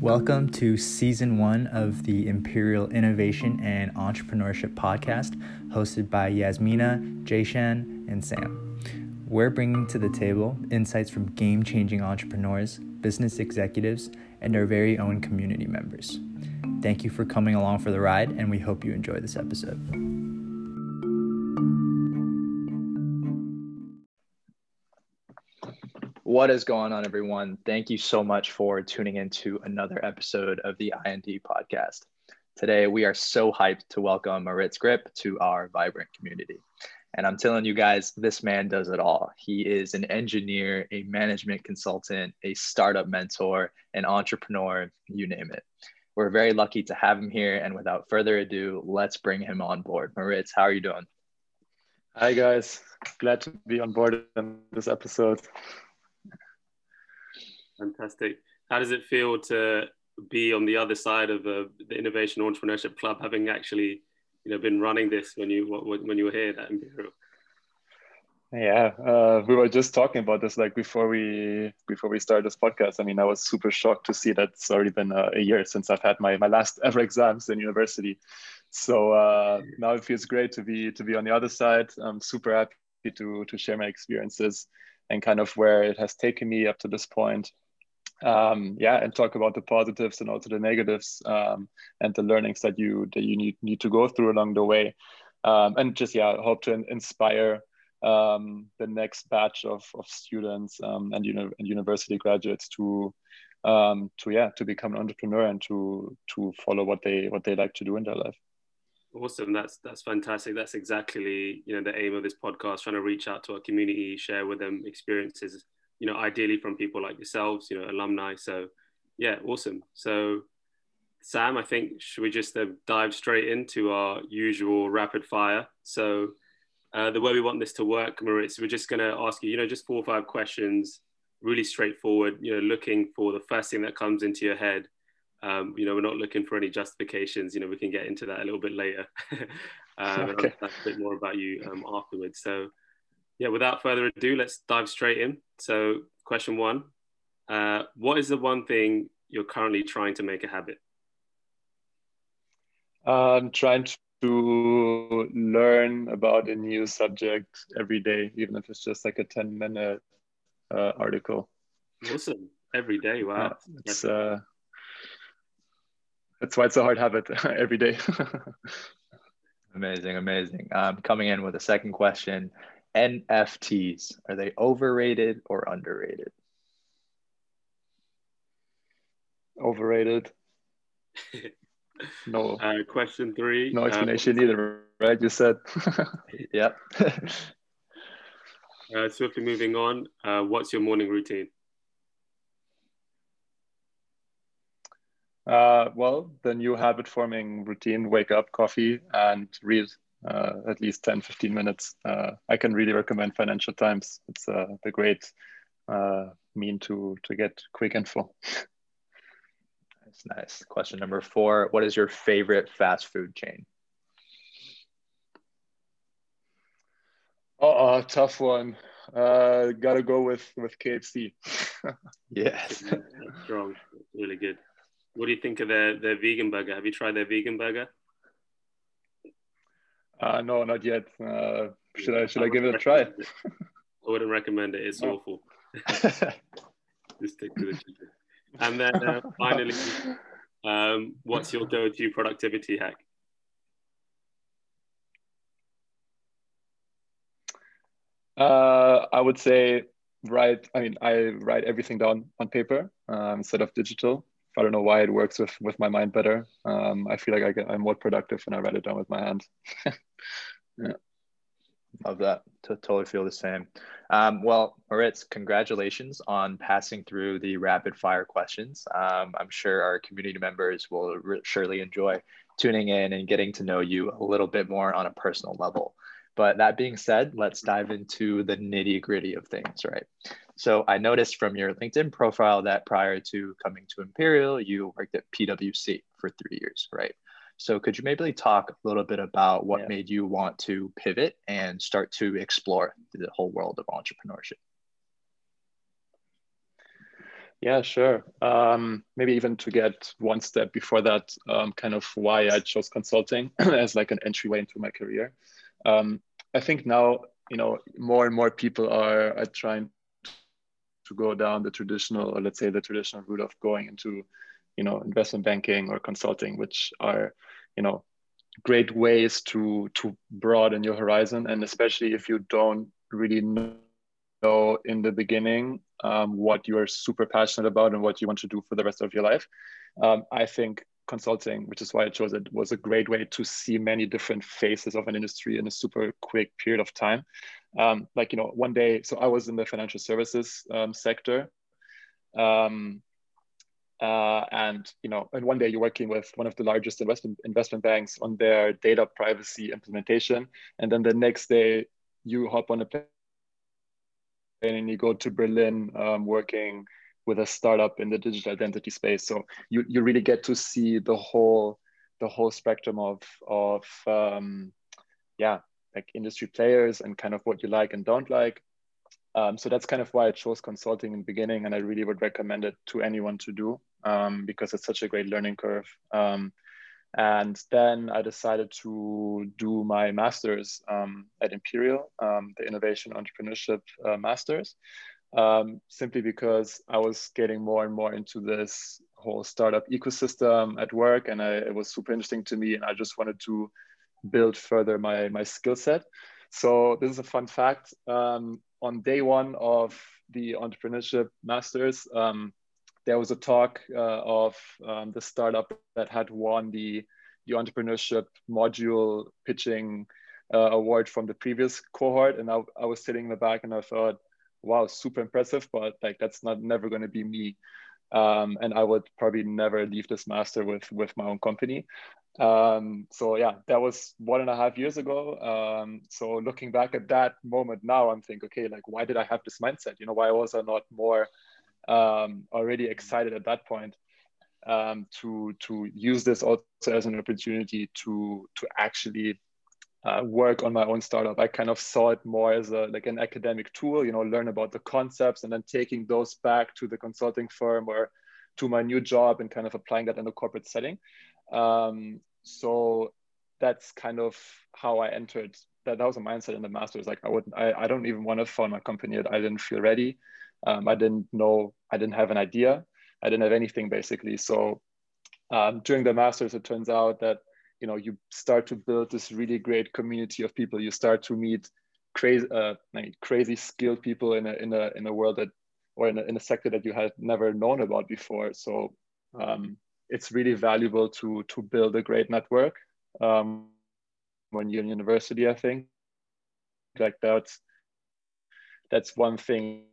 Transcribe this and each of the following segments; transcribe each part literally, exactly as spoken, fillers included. Welcome to Season one of the Imperial Innovation and Entrepreneurship Podcast, hosted by Yasmina, Jayshan, and Sam. We're bringing to the table insights from game-changing entrepreneurs, business executives, and our very own community members. Thank you for coming along for the ride, and we hope you enjoy this episode. What is going on, everyone? Thank you so much for tuning in to another episode of the I and D podcast. Today, we are so hyped to welcome Moritz Gripp to our vibrant community. And I'm telling you guys, this man does it all. He is an engineer, a management consultant, a startup mentor, an entrepreneur, you name it. We're very lucky to have him here. And without further ado, let's bring him on board. Moritz, how are you doing? Hi, guys. Glad to be on board in this episode. Fantastic. How does it feel to be on the other side of uh, the Innovation Entrepreneurship Club, having actually, you know, been running this when you when you were here at Imperial? Yeah, uh, we were just talking about this like before we before we started this podcast. I mean, I was super shocked to see that it's already been a, a year since I've had my my last ever exams in university. So uh, now it feels great to be to be on the other side. I'm super happy to to share my experiences and kind of where it has taken me up to this point. Um, yeah, and talk about the positives and also the negatives um, and the learnings that you that you need, need to go through along the way. Um, and just, yeah, hope to in- inspire um, the next batch of, of students um, and, you know, and university graduates to, um, to, yeah, to become an entrepreneur and to to follow what they what they like to do in their life. Awesome. That's that's fantastic. That's exactly, you know, the aim of this podcast, trying to reach out to our community, share with them experiences, you know, ideally from people like yourselves, you know, alumni. So yeah, awesome. So Sam, I think, should we just uh, dive straight into our usual rapid fire? So uh, the way we want this to work, Moritz, we're just going to ask you, you know, just four or five questions, really straightforward, you know, looking for the first thing that comes into your head. Um, you know, we're not looking for any justifications. You know, we can get into that a little bit later. um, okay. And I'll talk a bit more about you um, afterwards. So yeah, without further ado, let's dive straight in. So question one, uh, what is the one thing you're currently trying to make a habit? I'm trying to learn about a new subject every day, even if it's just like a ten minute uh, article. Awesome. Every day. Wow. Yeah, it's, uh, that's why it's a hard habit every day. Amazing. Amazing. Um, coming in with a second question. N F Ts, are they overrated or underrated? Overrated. No. Uh, question three. No explanation um, either, right? You said. Yep. uh, swiftly moving on. Uh, what's your morning routine? Uh, well, the new habit forming routine: wake up, coffee, and read. Uh, at least ten, fifteen minutes. Uh, I can really recommend Financial Times. It's uh, a great uh, mean to to get quick info. That's nice. Question number four. What is your favorite fast food chain? Oh, uh, tough one. Uh, gotta go with, with K F C. Yes. Strong. Really good. What do you think of their, their vegan burger? Have you tried their vegan burger? Uh, no, not yet. Uh, should I should I, I give it a try? It. I wouldn't recommend it. It's no. Awful. Just stick to the chicken. And then uh, finally, um, what's your go-to productivity hack? Uh, I would say write. I mean, I write everything down on paper um, instead of digital. I don't know why it works with, with my mind better. Um, I feel like I get, I'm more productive when I write it down with my hand. Yeah. Love that. T- totally feel the same. Um, well, Moritz, congratulations on passing through the rapid fire questions. Um, I'm sure our community members will re- surely enjoy tuning in and getting to know you a little bit more on a personal level. But that being said, let's dive into the nitty-gritty of things, right? So I noticed from your LinkedIn profile that prior to coming to Imperial, you worked at P W C for three years, right? So could you maybe talk a little bit about what yeah. made you want to pivot and start to explore the whole world of entrepreneurship? Yeah, sure. Um, maybe even to get one step before that, um, kind of why I chose consulting as like an entryway into my career. Um, I think now, you know, more and more people are, are trying to go down the traditional, or let's say the traditional route of going into, you know, investment banking or consulting, which are, you know, great ways to, to broaden your horizon. And especially if you don't really know So in the beginning, um, what you are super passionate about and what you want to do for the rest of your life. Um, I think consulting, which is why I chose it, was a great way to see many different faces of an industry in a super quick period of time. Um, like, you know, one day, so I was in the financial services um, sector. Um, uh, and, you know, and one day you're working with one of the largest investment, investment banks on their data privacy implementation. And then the next day you hop on a plane and you go to Berlin um, working with a startup in the digital identity space. So you, you really get to see the whole the whole spectrum of, of um, yeah, like industry players and kind of what you like and don't like. Um, so that's kind of why I chose consulting in the beginning, and I really would recommend it to anyone to do um, because it's such a great learning curve. Um, and then I decided to do my master's um, at Imperial, um, the Innovation Entrepreneurship uh, Masters, um, simply because I was getting more and more into this whole startup ecosystem at work, and I, it was super interesting to me, and I just wanted to build further my, my skill set. So this is a fun fact. Um, on day one of the Entrepreneurship Masters, um, there was a talk uh, of um, the startup that had won the, the entrepreneurship module pitching uh, award from the previous cohort. And I, I was sitting in the back and I thought, wow, super impressive, but like, that's not never gonna be me. Um, and I would probably never leave this master with, with my own company. Um, so yeah, that was one and a half years ago. Um, so looking back at that moment now, I'm thinking, okay, like, why did I have this mindset? You know, why was I not more um already excited at that point um to to use this also as an opportunity to to actually uh, work on my own startup? I kind of saw it more as a like an academic tool, you know, learn about the concepts and then taking those back to the consulting firm or to my new job and kind of applying that in a corporate setting. Um so that's kind of how I entered that. That was a mindset in the master's, like I wouldn't I, I don't even want to found my company yet. I didn't feel ready. Um, I didn't know, I didn't have an idea. I didn't have anything basically. So um, during the master's, it turns out that, you know, you start to build this really great community of people. You start to meet crazy, uh, like crazy skilled people in a, in a, in a world that, or in a, in a sector that you had never known about before. So um, it's really valuable to, to build a great network. Um, when you're in university, I think like that's, that's one thing.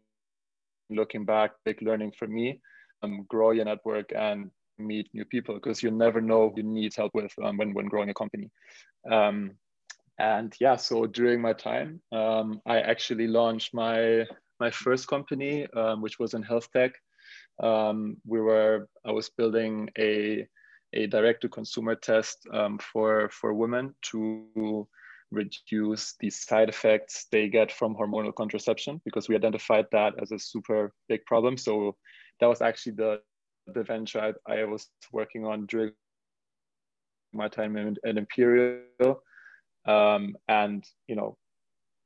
Looking back, big learning for me, um, grow your network and meet new people because you never know who you need help with um, when, when growing a company. Um, and yeah, so during my time, um, I actually launched my, my first company, um, which was in health tech. Um, we were, I was building a, a direct-to-consumer test um, for, for women to reduce the side effects they get from hormonal contraception, because we identified that as a super big problem. So that was actually the, the venture I, I was working on during my time at Imperial. Um, and, you know,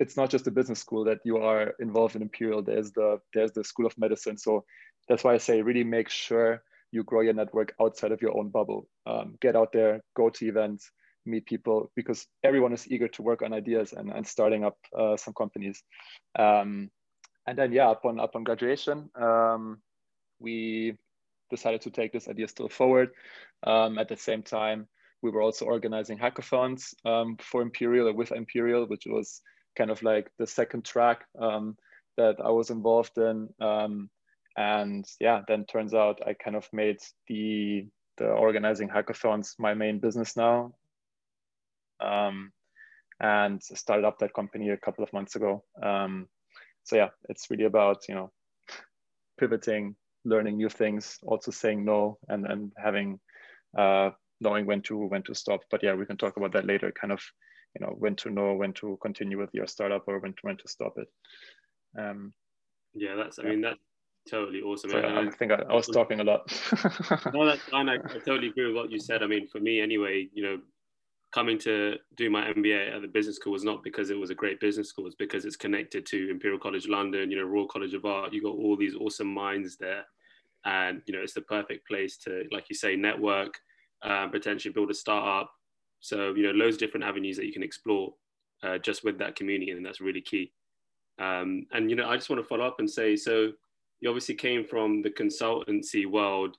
it's not just the business school that you are involved in Imperial, there's the, there's the School of Medicine. So that's why I say really make sure you grow your network outside of your own bubble. Um, get out there, go to events, meet people, because everyone is eager to work on ideas and, and starting up uh, some companies. Um, and then, yeah, upon, upon graduation, um, we decided to take this idea still forward. Um, at the same time, we were also organizing hackathons um, for Imperial or with Imperial, which was kind of like the second track um, that I was involved in. Um, and yeah, then turns out I kind of made the, the organizing hackathons my main business now. Um, and started up that company a couple of months ago. Um, so yeah, it's really about, you know, pivoting, learning new things, also saying no, and and having, uh, knowing when to, when to stop. But yeah, we can talk about that later, kind of, you know, when to know, when to continue with your startup or when to, when to stop it. Um, yeah, that's, I yeah. mean, that totally awesome. So, I, I think I, I was talking a lot. No, that's fine. I, I totally agree with what you said. I mean, for me anyway, you know, coming to do my M B A at the business school was not because it was a great business school, it's because it's connected to Imperial College London, you know, Royal College of Art. You got all these awesome minds there. And, you know, it's the perfect place to, like you say, network, uh, potentially build a startup. So, you know, loads of different avenues that you can explore uh, just with that community. And that's really key. Um, and, you know, I just want to follow up and say, so you obviously came from the consultancy world.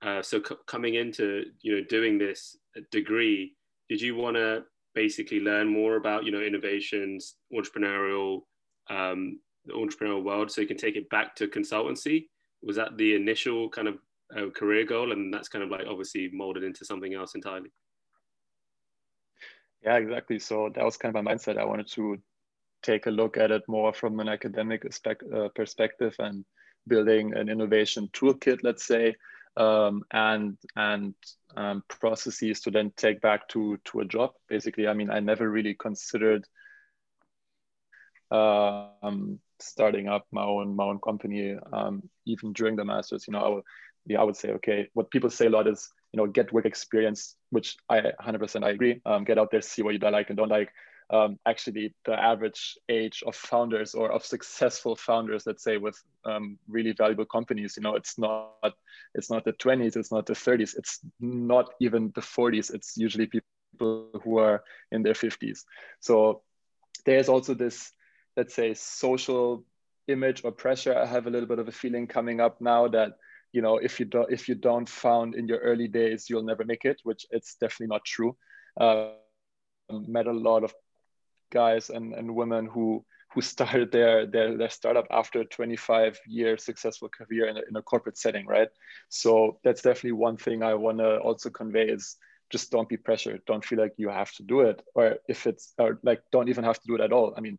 Uh, so coming into, you know, doing this degree, did you want to basically learn more about, you know, innovations, entrepreneurial, um, the entrepreneurial world, so you can take it back to consultancy? Was that the initial kind of uh, career goal? And that's kind of like obviously molded into something else entirely. Yeah, exactly. So that was kind of my mindset. I wanted to take a look at it more from an academic uh, perspective and building an innovation toolkit, let's say, um, and and um, processes to then take back to, to a job. Basically, I mean, I never really considered uh, um, starting up my own my own company, um, even during the master's. You know, I would, yeah, I would say, okay, what people say a lot is, you know, get work experience, which I one hundred percent I agree. Um, get out there, see what you like and don't like. Um, actually, the average age of founders or of successful founders, let's say, with um, really valuable companies, you know, it's not it's not the twenties, it's not the thirties, it's not even the forties. It's usually people who are in their fifties. So there's also this, let's say, social image or pressure. I have a little bit of a feeling coming up now that, you know, if you don't if you don't found in your early days, you'll never make it, which it's definitely not true. Uh, met a lot of guys and, and women who who started their, their their startup after a twenty-five year successful career in a, in a corporate setting, right? So that's definitely one thing I want to also convey is just don't be pressured. Don't feel like you have to do it, or if it's or like don't even have to do it at all. I mean,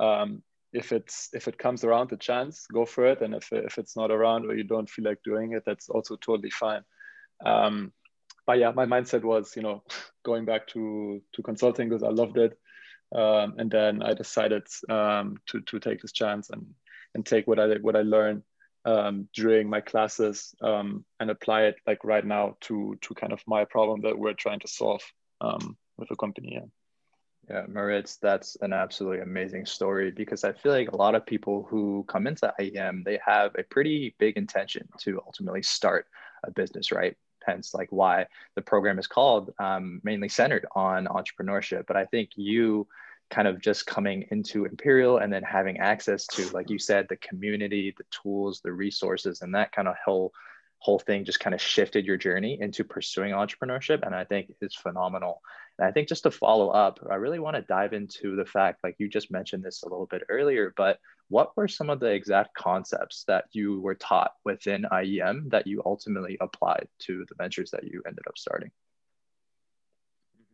um, if it's if it comes around the chance, go for it. And if if it's not around or you don't feel like doing it, that's also totally fine. Um, but yeah, my mindset was, you know, going back to to consulting because I loved it. Um, and then I decided um, to to take this chance and and take what I what I learned um, during my classes um, and apply it like right now to to kind of my problem that we're trying to solve um, with the company. Yeah. Yeah, Moritz, that's an absolutely amazing story because I feel like a lot of people who come into I E M, they have a pretty big intention to ultimately start a business, right? Hence, like why the program is called um, mainly centered on entrepreneurship. But I think you kind of just coming into Imperial and then having access to, like you said, the community, the tools, the resources, and that kind of whole whole thing just kind of shifted your journey into pursuing entrepreneurship. And I think it's phenomenal. And I think just to follow up, I really want to dive into the fact, like you just mentioned this a little bit earlier, but what were some of the exact concepts that you were taught within I E M that you ultimately applied to the ventures that you ended up starting?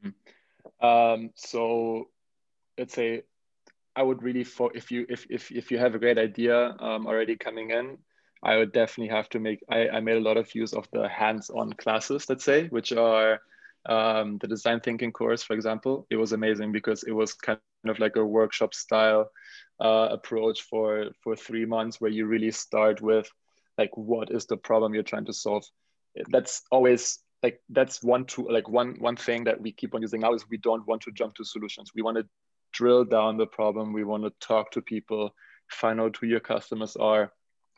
Mm-hmm. Um, so let's say I would really, for if you, if, if, if you have a great idea um, already coming in, I would definitely have to make, I, I made a lot of use of the hands-on classes, let's say, which are um, the design thinking course, for example. It was amazing because it was kind of like a workshop style uh, approach for, for three months where you really start with like, what is the problem you're trying to solve? That's always like, that's one tool, like one, one thing that we keep on using now is we don't want to jump to solutions. We want to drill down the problem. We want to talk to people, find out who your customers are,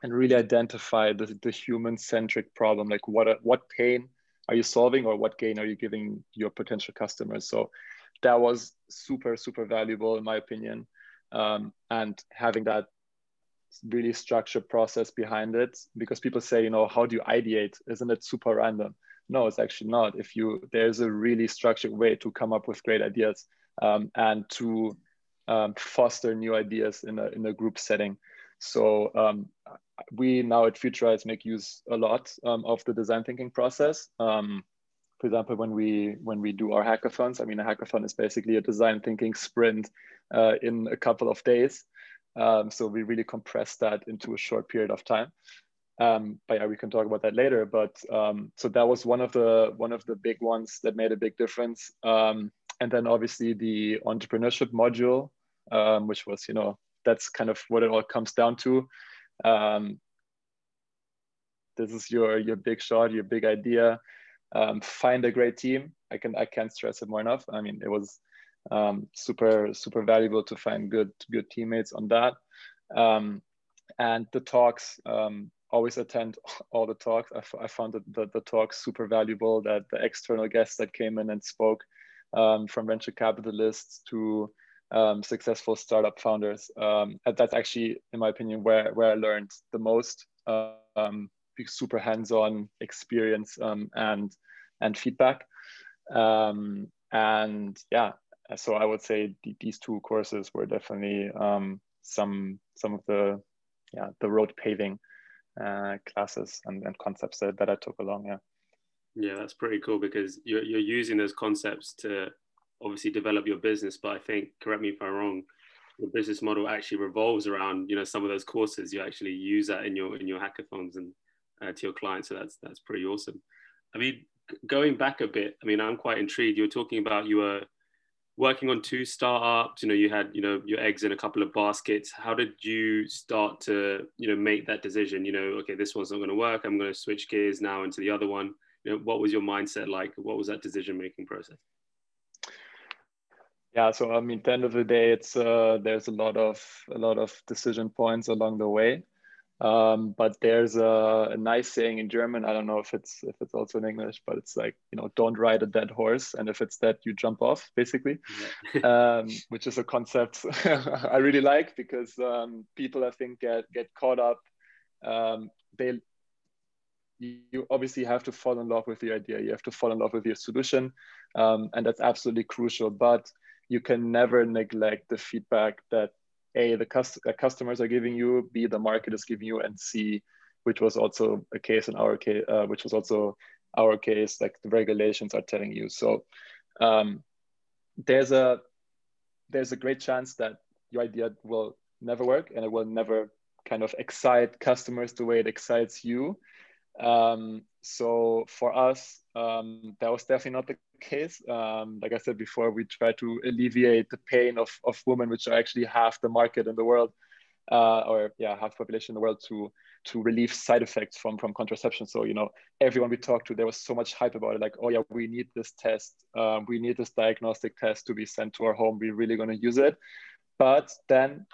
and really identify the, the human-centric problem, like what what pain are you solving or what gain are you giving your potential customers? So that was super, super valuable in my opinion. Um, and having that really structured process behind it, because people say, you know, how do you ideate? Isn't it super random? No, it's actually not. If you, there's a really structured way to come up with great ideas um, and to um, foster new ideas in a, in a group setting. So um, we now at Futurize make use a lot um, of the design thinking process. Um, for example, when we when we do our hackathons, I mean, a hackathon is basically a design thinking sprint uh, in a couple of days. Um, so we really compress that into a short period of time. Um, but yeah, we can talk about that later. But um, so that was one of the one of the big ones that made a big difference. Um, and then obviously the entrepreneurship module, um, which was, you know, that's kind of what it all comes down to. Um, this is your your big shot, your big idea. Um, find a great team. I can I can't stress it more enough. I mean, it was um, super super valuable to find good good teammates on that. Um, and the talks, um, always attend all the talks. I, I found that the, the talks super valuable. That the external guests that came in and spoke, um, from venture capitalists to Um, successful startup founders. Um, that's actually, in my opinion, where, where I learned the most, uh, um, super hands-on experience um, and, and feedback. Um, and yeah, so I would say th these two courses were definitely um, some, some of the, yeah, the road paving uh, classes and, and concepts that, that I took along, yeah. Yeah, that's pretty cool because you're, you're using those concepts to obviously develop your business, but I think, correct me if I'm wrong, your business model actually revolves around, you know, some of those courses. You actually use that in your in your hackathons and uh, to your clients. So that's that's pretty awesome. I mean, going back a bit, I mean, I'm quite intrigued. You're talking about you were working on two startups. You know, you had you know your eggs in a couple of baskets. How did you start to you know make that decision? You know, okay, this one's not going to work. I'm going to switch gears now into the other one. You know, what was your mindset like? What was that decision making process? Yeah, so I mean, at the end of the day, it's uh, there's a lot of a lot of decision points along the way, um, but there's a, a nice saying in German. I don't know if it's if it's also in English, but it's like you know, don't ride a dead horse, and if it's dead, you jump off, basically, yeah. um, which is a concept I really like because um, people I think get get caught up. Um, they you obviously have to fall in love with your idea. You have to fall in love with your solution, um, and that's absolutely crucial. But you can never neglect the feedback that A, the cust uh, customers are giving you, B, the market is giving you, and C, which was also a case in our case, uh, which was also our case, like the regulations are telling you. So um, there's a there's a great chance that your idea will never work and it will never kind of excite customers the way it excites you. Um, so for us, um, that was definitely not the case. Um, like I said before, we try to alleviate the pain of, of women, which are actually half the market in the world, uh, or yeah, half the population in the world, to, to relieve side effects from, from contraception. So, you know, everyone we talked to, there was so much hype about it. Like, oh yeah, we need this test. Uh, we need this diagnostic test to be sent to our home. We're really going to use it. But then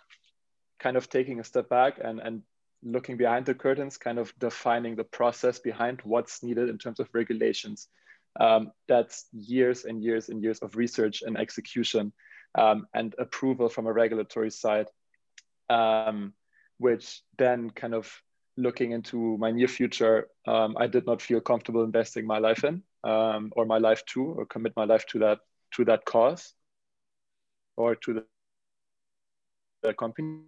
kind of taking a step back and, and looking behind the curtains, kind of defining the process behind what's needed in terms of regulations. Um, that's years and years and years of research and execution um, and approval from a regulatory side, um, which then kind of looking into my near future, um, I did not feel comfortable investing my life in um, or my life to or commit my life to that, to that cause or to the, the company,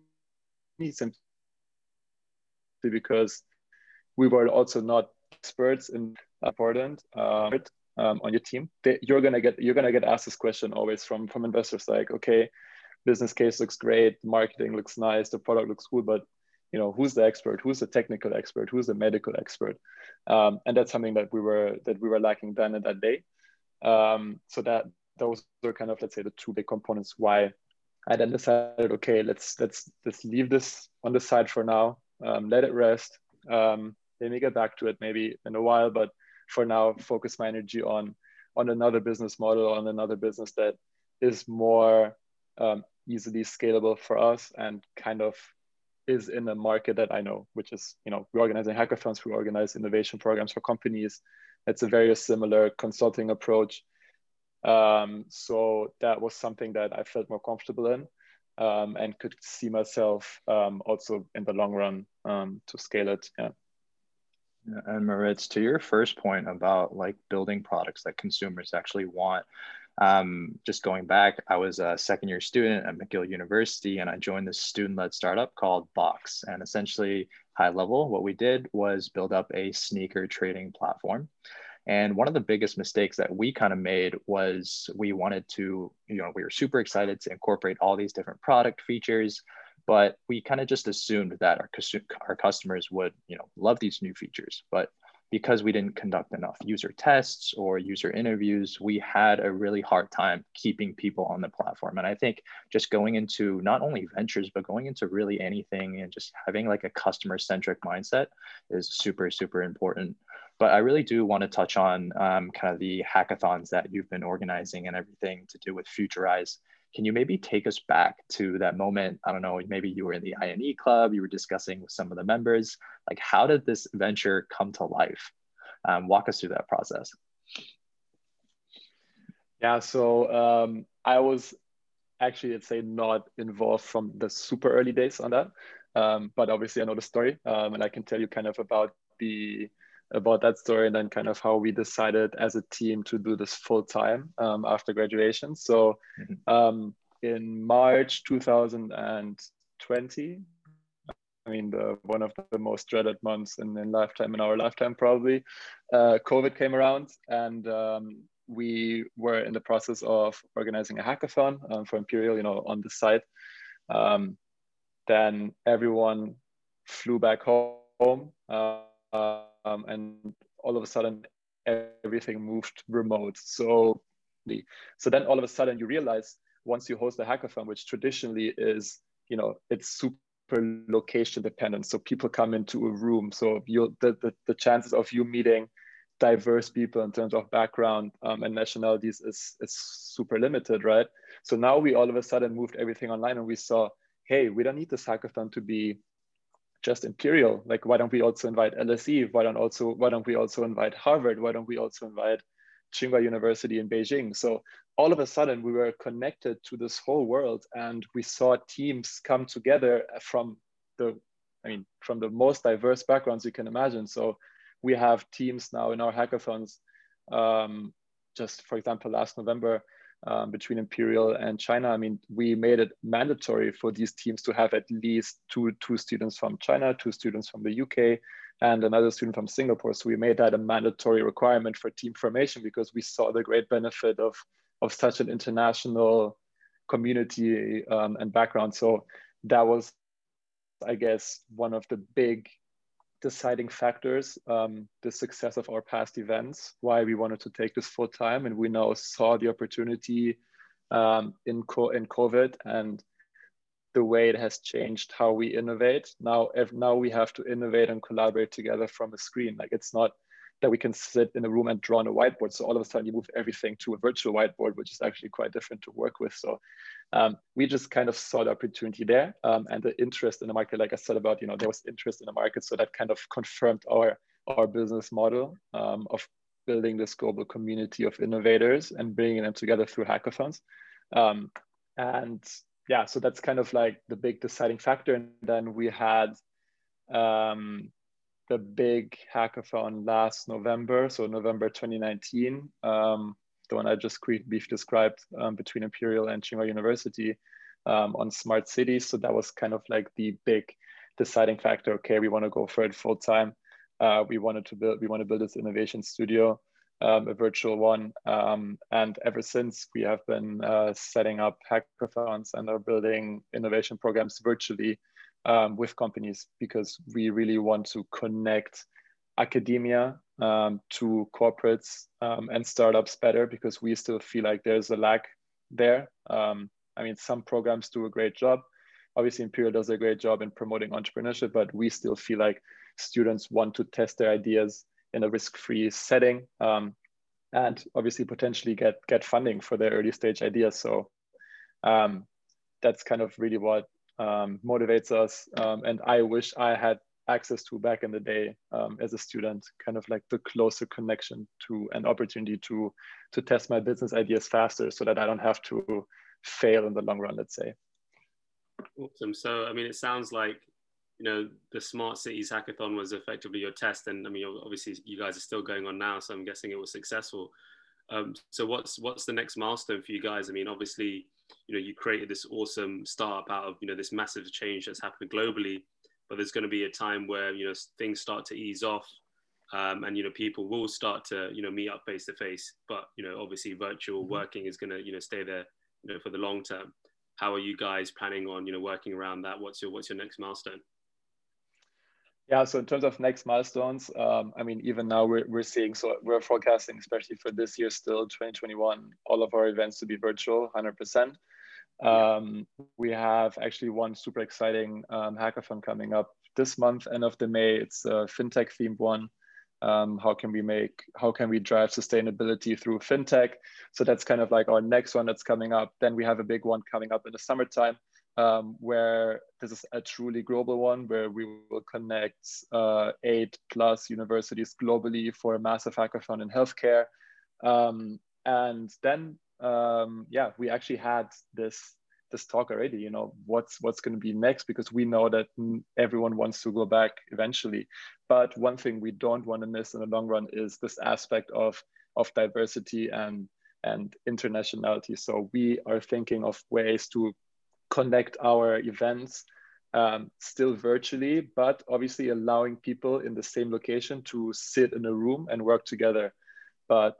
simply because we were also not experts in important um, um, on your team. They, you're gonna get you're gonna get asked this question always from from investors, like, okay, business case looks great, marketing looks nice, the product looks cool, but you know, who's the expert? Who's the technical expert? Who's the medical expert? Um, and that's something that we were that we were lacking then at that day. Um, so that those are kind of, let's say, the two big components why I then decided, okay, let's let's let's leave this on the side for now. Um, let it rest. Um, they may get back to it maybe in a while, but for now, focus my energy on on another business model, on another business that is more um, easily scalable for us and kind of is in a market that I know, which is, you know, we're organizing hackathons, we organize innovation programs for companies. It's a very similar consulting approach. Um, so that was something that I felt more comfortable in. Um, and could see myself um, also in the long run um, to scale it. Yeah. And Moritz, to your first point about like building products that consumers actually want, um, just going back, I was a second year student at McGill University and I joined this student-led startup called Box. And essentially high level, what we did was build up a sneaker trading platform. And one of the biggest mistakes that we kind of made was we wanted to, you know, we were super excited to incorporate all these different product features, but we kind of just assumed that our, our customers would, you know, love these new features. But because we didn't conduct enough user tests or user interviews, we had a really hard time keeping people on the platform. And I think just going into not only ventures, but going into really anything and just having like a customer-centric mindset is super, super important. But I really do want to touch on um, kind of the hackathons that you've been organizing and everything to do with Futurize. Can you maybe take us back to that moment? I don't know, maybe you were in the I N E club, you were discussing with some of the members, like how did this venture come to life? Um, walk us through that process. Yeah, so um, I was actually, I'd say not involved from the super early days on that, um, but obviously I know the story um, and I can tell you kind of about the about that story and then kind of how we decided as a team to do this full time um, after graduation. So mm-hmm. um, in March two thousand twenty, I mean, the, one of the most dreaded months in, in lifetime, in our lifetime probably, uh, COVID came around and um, we were in the process of organizing a hackathon um, for Imperial, you know, on the site. Um, then everyone flew back home. Uh, uh, Um, and all of a sudden, everything moved remote. So, so then all of a sudden you realize once you host a hackathon, which traditionally is, you know, it's super location dependent. So people come into a room. So you'll, the, the, the chances of you meeting diverse people in terms of background um, and nationalities is, is super limited, right? So now we all of a sudden moved everything online and we saw, hey, we don't need this hackathon to be just Imperial. Like, why don't we also invite L S E? Why don't also why don't we also invite Harvard? Why don't we also invite Tsinghua University in Beijing? So all of a sudden we were connected to this whole world, and we saw teams come together from the, I mean, from the most diverse backgrounds you can imagine. So we have teams now in our hackathons. Um, just for example, last November. Um, between Imperial and China, I mean, we made it mandatory for these teams to have at least two, two students from China, two students from the U K, and another student from Singapore. So we made that a mandatory requirement for team formation because we saw the great benefit of, of such an international community um, and background. So that was, I guess, one of the big deciding factors, um, the success of our past events, why we wanted to take this full time. And we now saw the opportunity um, in, co in COVID and the way it has changed how we innovate. Now, if, now we have to innovate and collaborate together from a screen. Like, it's not that we can sit in a room and draw on a whiteboard. So all of a sudden you move everything to a virtual whiteboard, which is actually quite different to work with. So um, we just kind of saw the opportunity there um, and the interest in the market. Like I said about, you know, there was interest in the market. So that kind of confirmed our, our business model um, of building this global community of innovators and bringing them together through hackathons. Um, and yeah, so that's kind of like the big deciding factor. And then we had, um, the big hackathon last November, so November twenty nineteen, um, the one I just briefly described um, between Imperial and Tsinghua University um, on smart cities. So that was kind of like the big deciding factor. Okay, we want to go for it full time. Uh, we wanted to build, we want to build this innovation studio, um, a virtual one. Um, and ever since, we have been uh, setting up hackathons and are building innovation programs virtually. Um, with companies, because we really want to connect academia um, to corporates um, and startups better, because we still feel like there's a lack there. Um, I mean, some programs do a great job. Obviously, Imperial does a great job in promoting entrepreneurship, but we still feel like students want to test their ideas in a risk-free setting um, and obviously potentially get, get funding for their early stage ideas. So um, that's kind of really what Um, motivates us, um, and I wish I had access to back in the day um, as a student, kind of like the closer connection to an opportunity to to test my business ideas faster, so that I don't have to fail in the long run, let's say. Awesome. So, I mean, it sounds like, you know, the Smart Cities Hackathon was effectively your test, and I mean, obviously, you guys are still going on now, so I'm guessing it was successful. Um, so, what's what's the next milestone for you guys? I mean, obviously, you know, you created this awesome startup out of, you know, this massive change that's happened globally, but there's going to be a time where, you know, things start to ease off um, and, you know, people will start to, you know, meet up face to face, but, you know, obviously virtual working is going to, you know, stay there, you know, for the long term. How are you guys planning on, you know, working around that? What's your, what's your next milestone? Yeah, so in terms of next milestones, um, I mean, even now we're, we're seeing, so we're forecasting, especially for this year still, twenty twenty-one, all of our events to be virtual, one hundred percent. Um, we have actually one super exciting um, hackathon coming up this month, end of the May. It's a fintech themed one. Um, how can we make, how can we drive sustainability through fintech? So that's kind of like our next one that's coming up. Then we have a big one coming up in the summertime, um, where this is a truly global one, where we will connect uh, eight plus universities globally for a massive hackathon in healthcare. Um, and then, um, yeah, we actually had this this talk already, you know, what's what's going to be next, because we know that everyone wants to go back eventually. But one thing we don't want to miss in the long run is this aspect of, of diversity and, and internationality. So we are thinking of ways to connect our events um, still virtually, but obviously allowing people in the same location to sit in a room and work together. But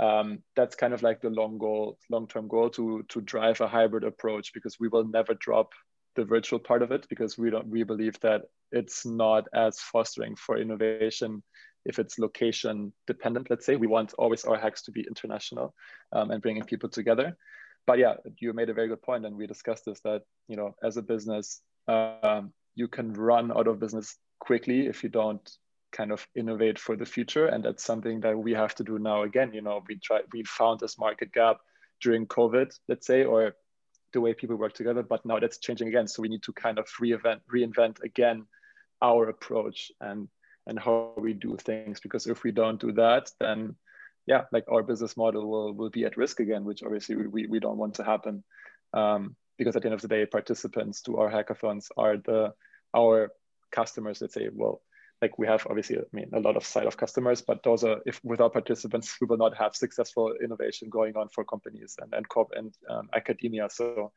Um, that's kind of like the long goal, long-term goal to to drive a hybrid approach, because we will never drop the virtual part of it, because we don't we believe that it's not as fostering for innovation if it's location dependent. Let's say we want always our hacks to be international um, and bringing people together. But yeah, you made a very good point, and we discussed this, that you know as a business um, you can run out of business quickly if you don't kind of innovate for the future. And that's something that we have to do now. Again, you know, we tried, we found this market gap during COVID, let's say, or the way people work together, but now that's changing again. So we need to kind of reinvent, reinvent again, our approach and, and how we do things, because if we don't do that, then yeah, like our business model will, will be at risk again, which obviously we, we don't want to happen. Um, because at the end of the day, participants to our hackathons are the, our customers, let's say. Well, like we have obviously, I mean, a lot of side of customers, but those are, if without participants, we will not have successful innovation going on for companies and and, corp and um, academia. So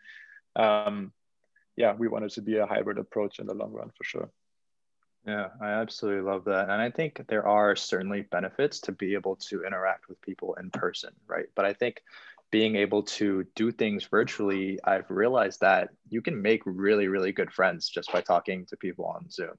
um, yeah, we wanted to be a hybrid approach in the long run for sure. Yeah, I absolutely love that. And I think there are certainly benefits to be able to interact with people in person, right? But I think being able to do things virtually, I've realized that you can make really, really good friends just by talking to people on Zoom.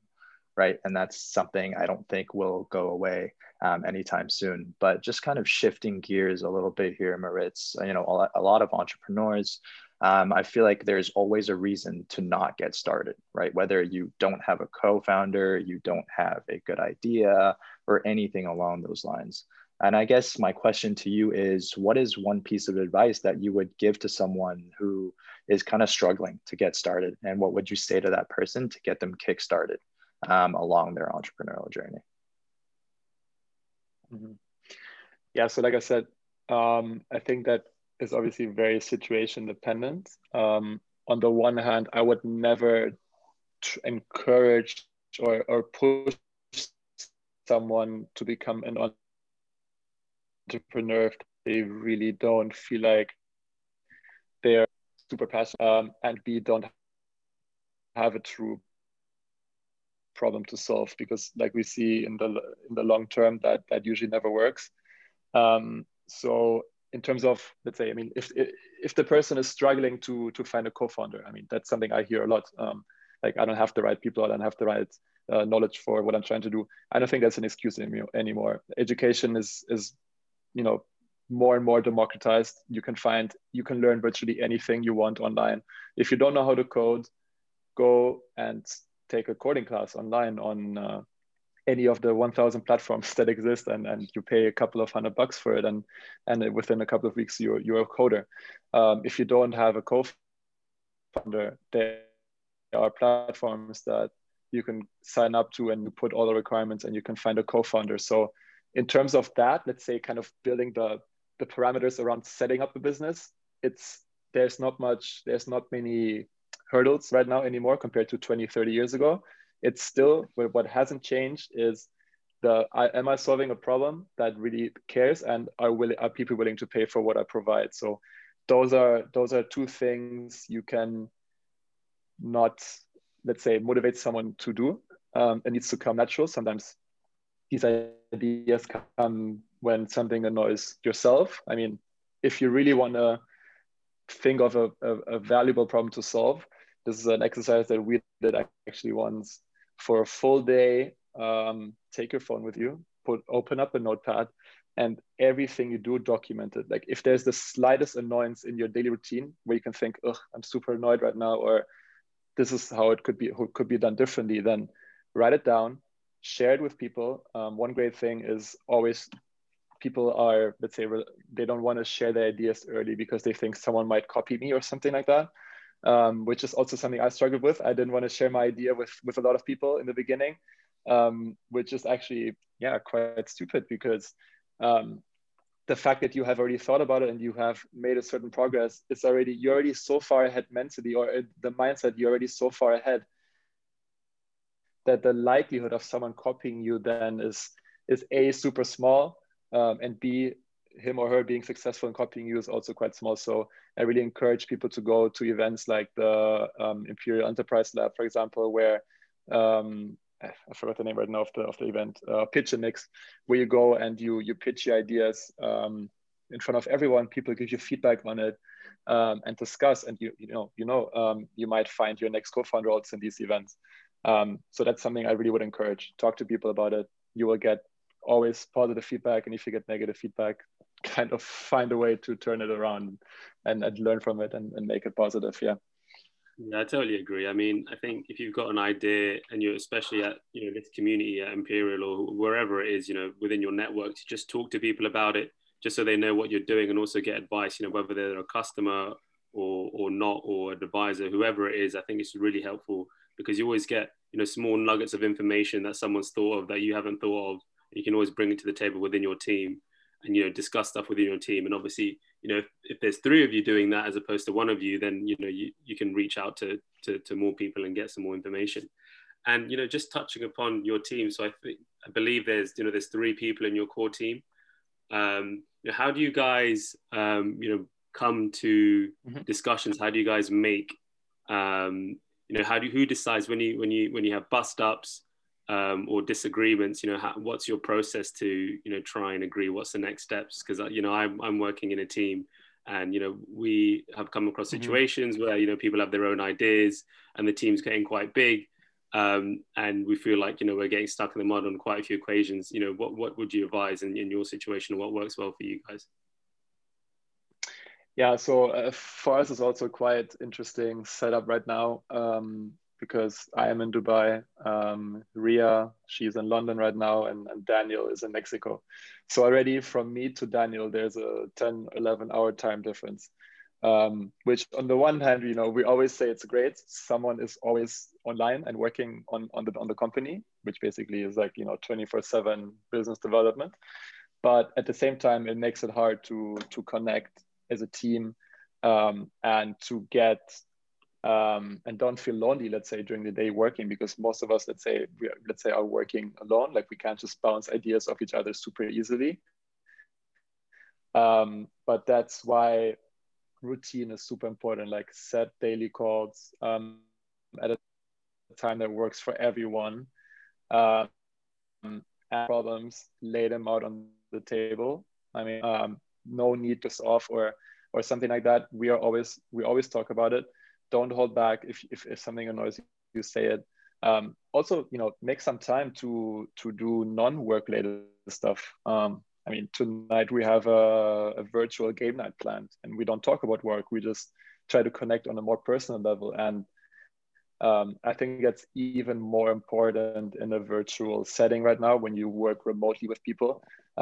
Right. And that's something I don't think will go away um, anytime soon. But just kind of shifting gears a little bit here, Moritz, you know, a lot, a lot of entrepreneurs, um, I feel like there's always a reason to not get started, right? Whether you don't have a co-founder, you don't have a good idea, or anything along those lines. And I guess my question to you is, what is one piece of advice that you would give to someone who is kind of struggling to get started? And what would you say to that person to get them kickstarted Um, along their entrepreneurial journey? Mm-hmm. Yeah, so like I said, um, I think that is obviously very situation dependent. Um, on the one hand, I would never encourage or, or push someone to become an entrepreneur if they really don't feel like they're super passionate um, and we don't have a true problem to solve, because like we see in the in the long term that that usually never works. Um, so in terms of, let's say, I mean, if if the person is struggling to to find a co-founder, I mean, that's something I hear a lot. Um, like I don't have the right people, I don't have the right uh, knowledge for what I'm trying to do. I don't think that's an excuse anymore. Education is is you know more and more democratized. You can find you can learn virtually anything you want online. If you don't know how to code, go and take a coding class online on uh, any of the one thousand platforms that exist, and, and you pay a couple of hundred bucks for it, and and within a couple of weeks you're you're a coder. Um, if you don't have a co-founder, there are platforms that you can sign up to, and you put all the requirements, and you can find a co-founder. So in terms of that, let's say kind of building the the parameters around setting up a business, it's there's not much, there's not many hurdles right now anymore compared to twenty, thirty years ago. It's still, what hasn't changed is the, I, am I solving a problem that really cares, and are, will, are people willing to pay for what I provide? So those are, those are two things you can not, let's say, motivate someone to do. Um, it needs to come natural. Sometimes these ideas come when something annoys yourself. I mean, if you really want to think of a, a, a valuable problem to solve, this is an exercise that we did actually once for a full day, um, take your phone with you, put, open up a notepad, and everything you do, document it. Like if there's the slightest annoyance in your daily routine where you can think, ugh, I'm super annoyed right now, or this is how it could be, could be done differently, then write it down, share it with people. Um, one great thing is always people are, let's say, they don't want to share their ideas early because they think someone might copy me or something like that, um, which is also something I struggled with. I didn't want to share my idea with, with a lot of people in the beginning, um, which is actually, yeah, quite stupid, because Um, the fact that you have already thought about it and you have made a certain progress, it's already, you're already so far ahead mentally, or the mindset, you're already so far ahead that the likelihood of someone copying you then is, is A, super small, um, and B, him or her being successful in copying you is also quite small. So I really encourage people to go to events like the um, Imperial Enterprise Lab, for example, where um, I forgot the name right now of the, of the event, uh, Pitch and Mix, where you go and you you pitch your ideas um, in front of everyone. People give you feedback on it um, and discuss, and you you know, you know um, you might find your next co-founder also in these events. Um, so that's something I really would encourage. Talk to people about it. You will get always positive feedback, and if you get negative feedback, kind of find a way to turn it around and, and learn from it and, and make it positive, yeah. Yeah, I totally agree. I mean, I think if you've got an idea and you're especially at, you know, this community at Imperial or wherever it is, you know, within your network, to just talk to people about it, just so they know what you're doing, and also get advice, you know, whether they're a customer or, or not, or an advisor, whoever it is. I think it's really helpful because you always get, you know, small nuggets of information that someone's thought of that you haven't thought of. You can always bring it to the table within your team and, you know, discuss stuff within your team. And obviously, you know, if, if there's three of you doing that as opposed to one of you, then, you know, you, you can reach out to, to, to more people and get some more information. And, you know, just touching upon your team. So I think, I believe there's, you know, there's three people in your core team. Um, you know, how do you guys, um, you know, come to mm-hmm. discussions? How do you guys make, um, you know, how do you, who decides when you, when you, when you have bust ups Um, or disagreements, you know, how, what's your process to, you know, try and agree what's the next steps? Because, you know, I'm, I'm working in a team and, you know, we have come across situations mm-hmm. where, you know, people have their own ideas and the team's getting quite big. Um, and we feel like, you know, we're getting stuck in the mud on quite a few equations. You know, what, what would you advise in, in your situation? What works well for you guys? Yeah, so uh, for us, it's also quite interesting setup right now. Um, because I am in Dubai, um, Ria, she's in London right now, and, and Daniel is in Mexico. So already from me to Daniel, there's a ten, eleven hour time difference, um, which on the one hand, you know, we always say it's great. Someone is always online and working on, on, the, on the company, which basically is like, you know, twenty-four seven business development. But at the same time, it makes it hard to, to connect as a team um, and to get Um, and don't feel lonely, let's say, during the day working, because most of us, let's say, we, let's say, are working alone. Like we can't just bounce ideas off each other super easily. Um, but that's why routine is super important. Like set daily calls um, at a time that works for everyone. Um, and problems, lay them out on the table. I mean, um, no need to solve or or something like that. We are always we always talk about it. Don't hold back. If, if, if something annoys you, you say it. Um, also, you know, make some time to to do non-work related stuff. Um, I mean, tonight we have a, a virtual game night planned, and we don't talk about work. We just try to connect on a more personal level. And um, I think that's even more important in a virtual setting right now when you work remotely with people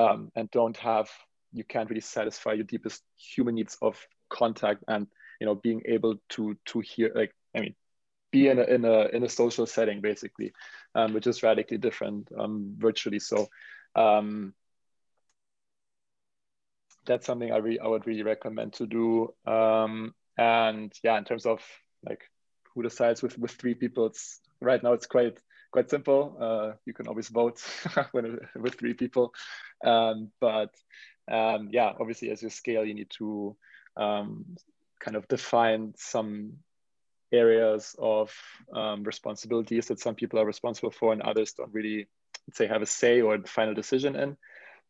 um, and don't have, you can't really satisfy your deepest human needs of contact and, you know, being able to to hear, like, I mean, be in a in a in a social setting basically, um, which is radically different um, virtually. So um, that's something I really I would really recommend to do. Um, and yeah, in terms of like who decides with with three people, it's right now it's quite quite simple. Uh, you can always vote when with three people, um, but um, yeah, obviously as you scale, you need to um, kind of define some areas of um, responsibilities that some people are responsible for and others don't really, let's say, have a say or the final decision in.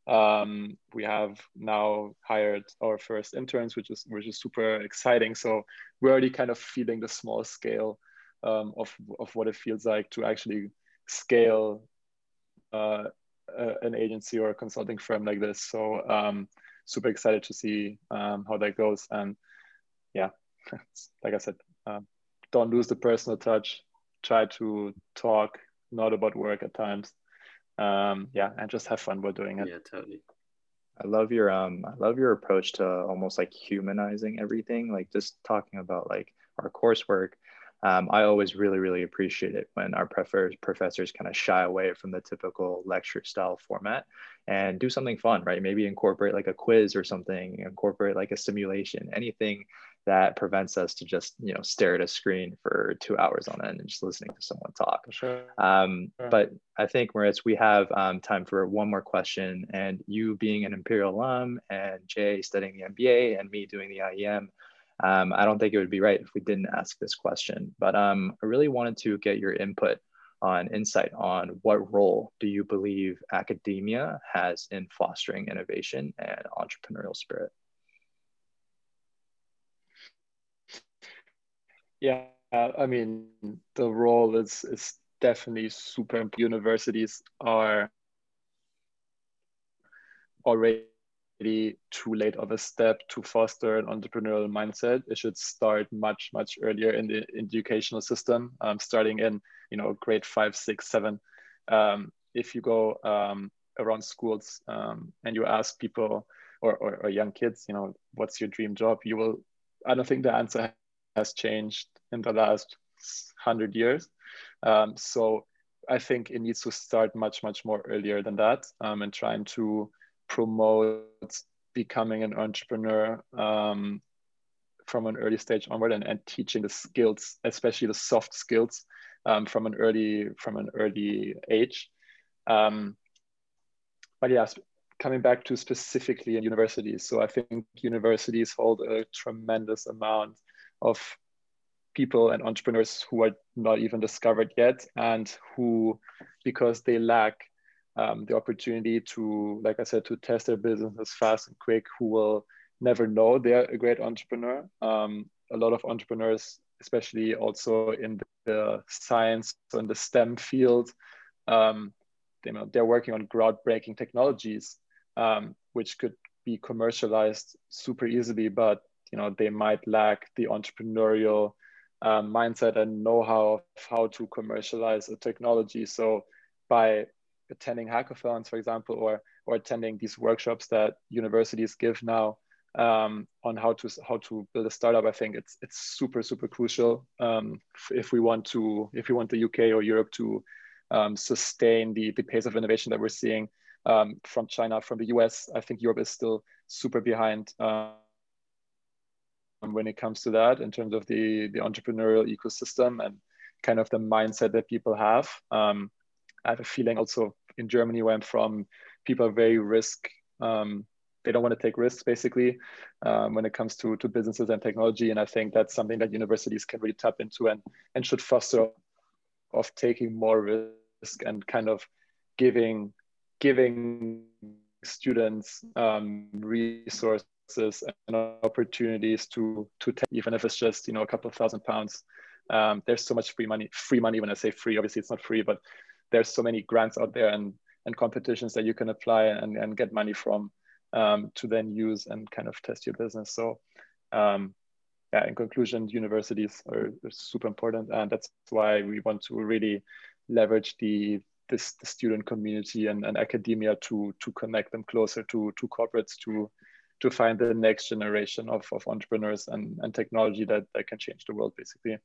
Um, we have now hired our first interns, which is which is super exciting. So we're already kind of feeling the small scale um, of, of what it feels like to actually scale uh, a, an agency or a consulting firm like this. So um, super excited to see um, how that goes. And yeah, like I said, uh, don't lose the personal touch. Try to talk, not about work at times. Um, yeah, and just have fun while doing it. Yeah, totally. I love your um I love your approach to almost like humanizing everything, like just talking about like our coursework. Um, I always really, really appreciate it when our professors kind of shy away from the typical lecture style format and do something fun, right? Maybe incorporate like a quiz or something, incorporate like a simulation, anything that prevents us to just, you know, stare at a screen for two hours on end and just listening to someone talk. Sure. Um, sure. But I think, Moritz, we have um, time for one more question. And you being an Imperial alum and Jay studying the M B A and me doing the I E M, Um, I don't think it would be right if we didn't ask this question, but um, I really wanted to get your input on insight on what role do you believe academia has in fostering innovation and entrepreneurial spirit? Yeah, I mean, the role is, is definitely super important. Universities are already really too late of a step to foster an entrepreneurial mindset. It should start much, much earlier in the educational system, um, starting in, you know, grade five, six, seven. Um, if you go um, around schools um, and you ask people or, or, or young kids, you know, what's your dream job? You will, I don't think the answer has changed in the last hundred years. Um, so I think it needs to start much, much more earlier than that, um, and trying to promote becoming an entrepreneur um, from an early stage onward, and, and teaching the skills, especially the soft skills, um, from an early from an early age. Um, but yeah, coming back to specifically in universities, so I think universities hold a tremendous amount of people and entrepreneurs who are not even discovered yet, and who, because they lack Um, the opportunity to, like I said, to test their businesses fast and quick, who will never know they're a great entrepreneur. Um, a lot of entrepreneurs, especially also in the science, so in the STEM field, um, they, they're working on groundbreaking technologies, um, which could be commercialized super easily, but you know, they might lack the entrepreneurial uh, mindset and know-how of how to commercialize a technology. So by attending hackathons, for example, or or attending these workshops that universities give now um, on how to how to build a startup, I think it's it's super super crucial um, if we want to if we want the U K or Europe to um, sustain the the pace of innovation that we're seeing um, from China, from the U S. I think Europe is still super behind um, when it comes to that in terms of the the entrepreneurial ecosystem and kind of the mindset that people have. Um, I have a feeling also in Germany, where I'm from, people are very risk, um, they don't want to take risks basically um, when it comes to, to businesses and technology. And I think that's something that universities can really tap into and, and should foster of taking more risk and kind of giving, giving students um, resources and opportunities to, to take, even if it's just, you know, a couple of thousand pounds. Um, there's so much free money, free money, when I say free, obviously it's not free, but there's so many grants out there and, and competitions that you can apply and, and get money from um, to then use and kind of test your business. So um, yeah, in conclusion, universities are, are super important. And that's why we want to really leverage the, this, the student community and, and academia to, to connect them closer to, to corporates, to, to find the next generation of, of entrepreneurs and, and technology that, that can change the world, basically.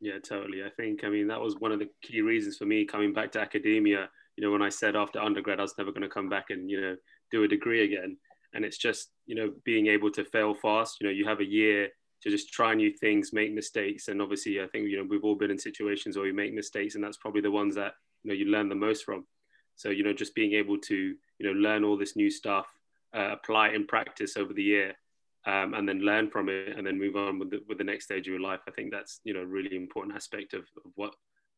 Yeah, totally. I think, I mean, that was one of the key reasons for me coming back to academia. You know, when I said after undergrad, I was never going to come back and, you know, do a degree again. And it's just, you know, being able to fail fast. You know, you have a year to just try new things, make mistakes. And obviously, I think, you know, we've all been in situations where we make mistakes, and that's probably the ones that, you know, you learn the most from. So, you know, just being able to, you know, learn all this new stuff, uh, apply it in practice over the year. Um, and then learn from it, and then move on with the, with the next stage of your life. I think that's, you know, a really important aspect of, of what,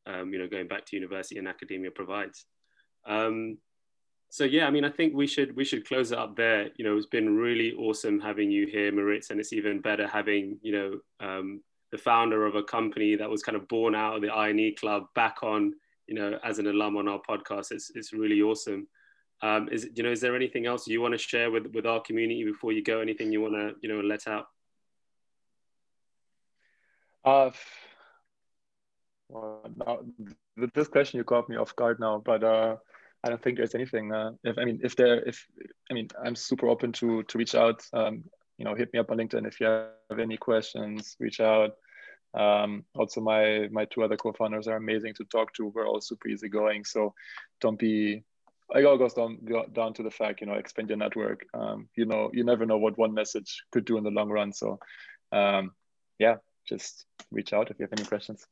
um, you know, going back to university and academia provides. Um, so, yeah, I mean, I think we should we should close it up there. You know, it's been really awesome having you here, Moritz, and it's even better having, you know, um, the founder of a company that was kind of born out of the I and E Club back on you know, as an alum on our podcast. It's it's really awesome. Um, is you know, is there anything else you want to share with with our community before you go? Anything you want to you know let out? Uh, well, now, with this question, you caught me off guard now, but uh, I don't think there's anything. Uh, if I mean, if there, if I mean, I'm super open to to reach out. Um, you know, hit me up on LinkedIn if you have any questions. Reach out. Um, also, my my two other co-founders are amazing to talk to. We're all super easygoing, so don't be. It all goes down down to the fact, you know, expand your network. Um, you know, you never know what one message could do in the long run. So, um, yeah. Just reach out if you have any questions.